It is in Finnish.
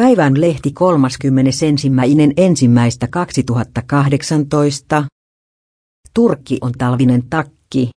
Päivän lehti 31.1.2018. Turkki on talvinen takki.